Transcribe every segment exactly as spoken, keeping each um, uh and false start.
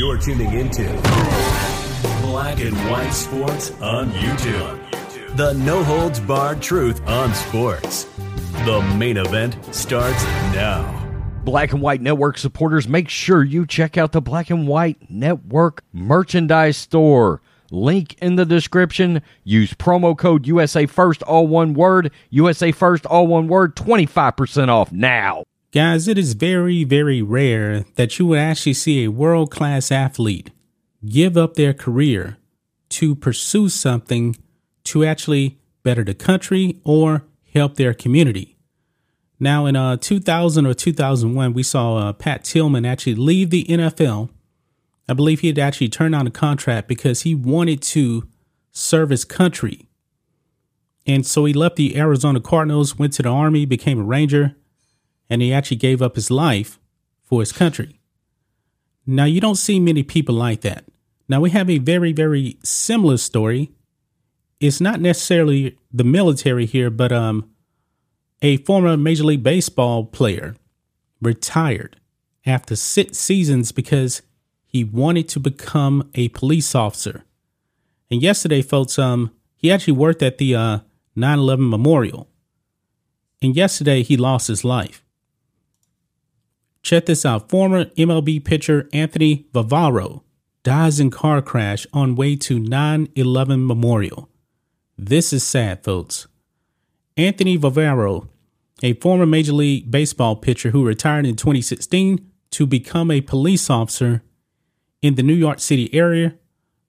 You're tuning into Black and White Sports on YouTube. The no-holds-barred truth on sports. The main event starts now. Black and White Network supporters, make sure you check out the Black and White Network merchandise store. Link in the description. Use promo code U S A First, all one word. U S A First, all one word. twenty-five percent off now. Guys, it is very, very rare that you would actually see a world-class athlete give up their career to pursue something to actually better the country or help their community. Now, in uh, two thousand or two thousand one, we saw uh, Pat Tillman actually leave the N F L. I believe he had actually turned down a contract because he wanted to serve his country. And so he left the Arizona Cardinals, went to the Army, became a Ranger, and he actually gave up his life for his country. Now, you don't see many people like that. Now, we have a very, very similar story. It's not necessarily the military here, but um. a former Major League Baseball player retired after six seasons because he wanted to become a police officer. And yesterday, folks, um, he actually worked at the uh, nine eleven memorial. And yesterday, he lost his life. Check this out. Former M L B pitcher Anthony Varvaro dies in car crash on way to nine eleven memorial. This is sad, folks. Anthony Varvaro, a former Major League Baseball pitcher who retired in twenty sixteen to become a police officer in the New York City area,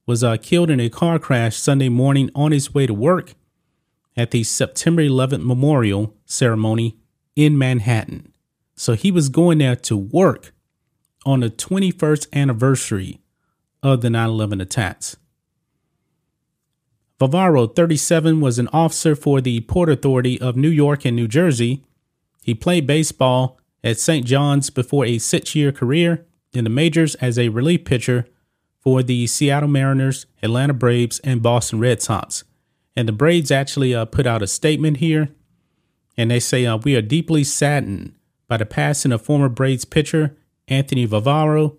was uh, killed in a car crash Sunday morning on his way to work at the September eleventh memorial ceremony in Manhattan. So he was going there to work on the twenty-first anniversary of the nine eleven attacks. Varvaro, thirty-seven, was an officer for the Port Authority of New York and New Jersey. He played baseball at Saint John's before a six-year career in the majors as a relief pitcher for the Seattle Mariners, Atlanta Braves, and Boston Red Sox. And the Braves actually uh, put out a statement here, and they say, uh, we are deeply saddened by the passing of former Braves pitcher Anthony Varvaro.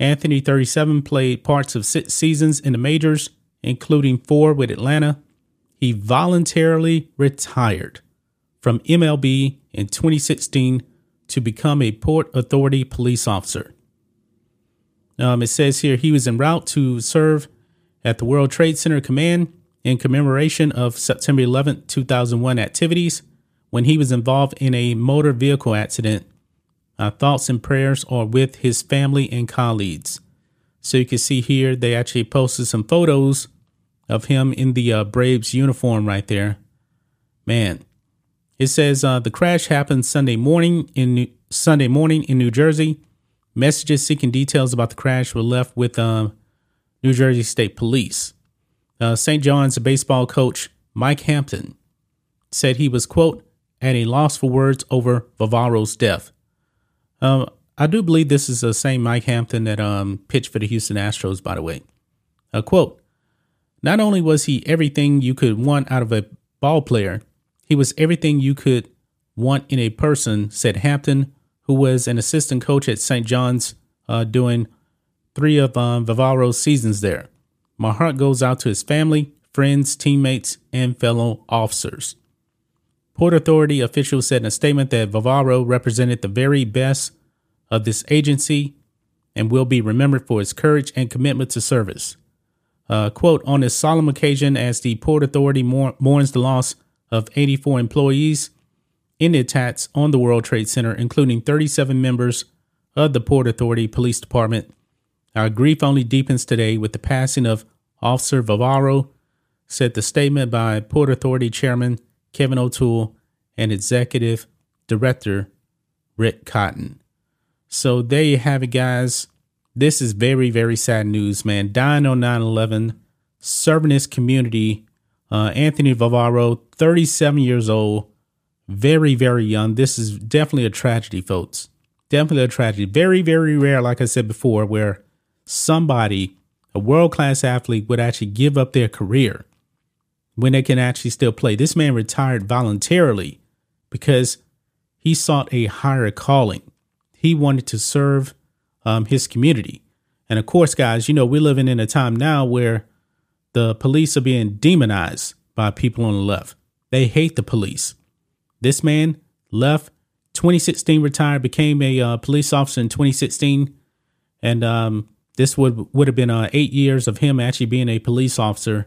Anthony, thirty-seven, played parts of six seasons in the majors, including four with Atlanta. He voluntarily retired from M L B in twenty sixteen to become a Port Authority police officer. Um, it says here he was en route to serve at the World Trade Center Command in commemoration of September eleventh, two thousand one activities when he was involved in a motor vehicle accident. Our thoughts and prayers are with his family and colleagues. So you can see here, they actually posted some photos of him in the uh, Braves uniform right there. Man, it says uh, the crash happened Sunday morning in New- Sunday morning in New Jersey. Messages seeking details about the crash were left with uh, New Jersey State Police. Uh, Saint John's baseball coach Mike Hampton said he was, quote, at a loss for words over Varvaro's death. Um. Uh, I do believe this is the same Mike Hampton that um, pitched for the Houston Astros, by the way. A quote, not only was he everything you could want out of a ball player, he was everything you could want in a person, said Hampton, who was an assistant coach at Saint John's uh, doing three of um, Varvaro's seasons there. My heart goes out to his family, friends, teammates, and fellow officers. Port Authority officials said in a statement that Varvaro represented the very best of this agency and will be remembered for his courage and commitment to service. Uh, quote, on this solemn occasion, as the Port Authority mour- mourns the loss of eighty-four employees in the attacks on the World Trade Center, including thirty-seven members of the Port Authority Police Department, our grief only deepens today with the passing of Officer Varvaro, said the statement by Port Authority Chairman Kevin O'Toole and Executive Director Rick Cotton. So there you have it, guys. This is very, very sad news, man. Dying on nine eleven, serving his community. Uh, Anthony Varvaro, thirty-seven years old, very, very young. This is definitely a tragedy, folks. Definitely a tragedy. Very, very rare, like I said before, where somebody, a world-class athlete, would actually give up their career when they can actually still play. This man retired voluntarily because he sought a higher calling. He wanted to serve um, his community. And of course, guys, you know, we're living in a time now where the police are being demonized by people on the left. They hate the police. This man left twenty sixteen, retired, became a uh, police officer in twenty sixteen. And um, this would would have been uh, eight years of him actually being a police officer.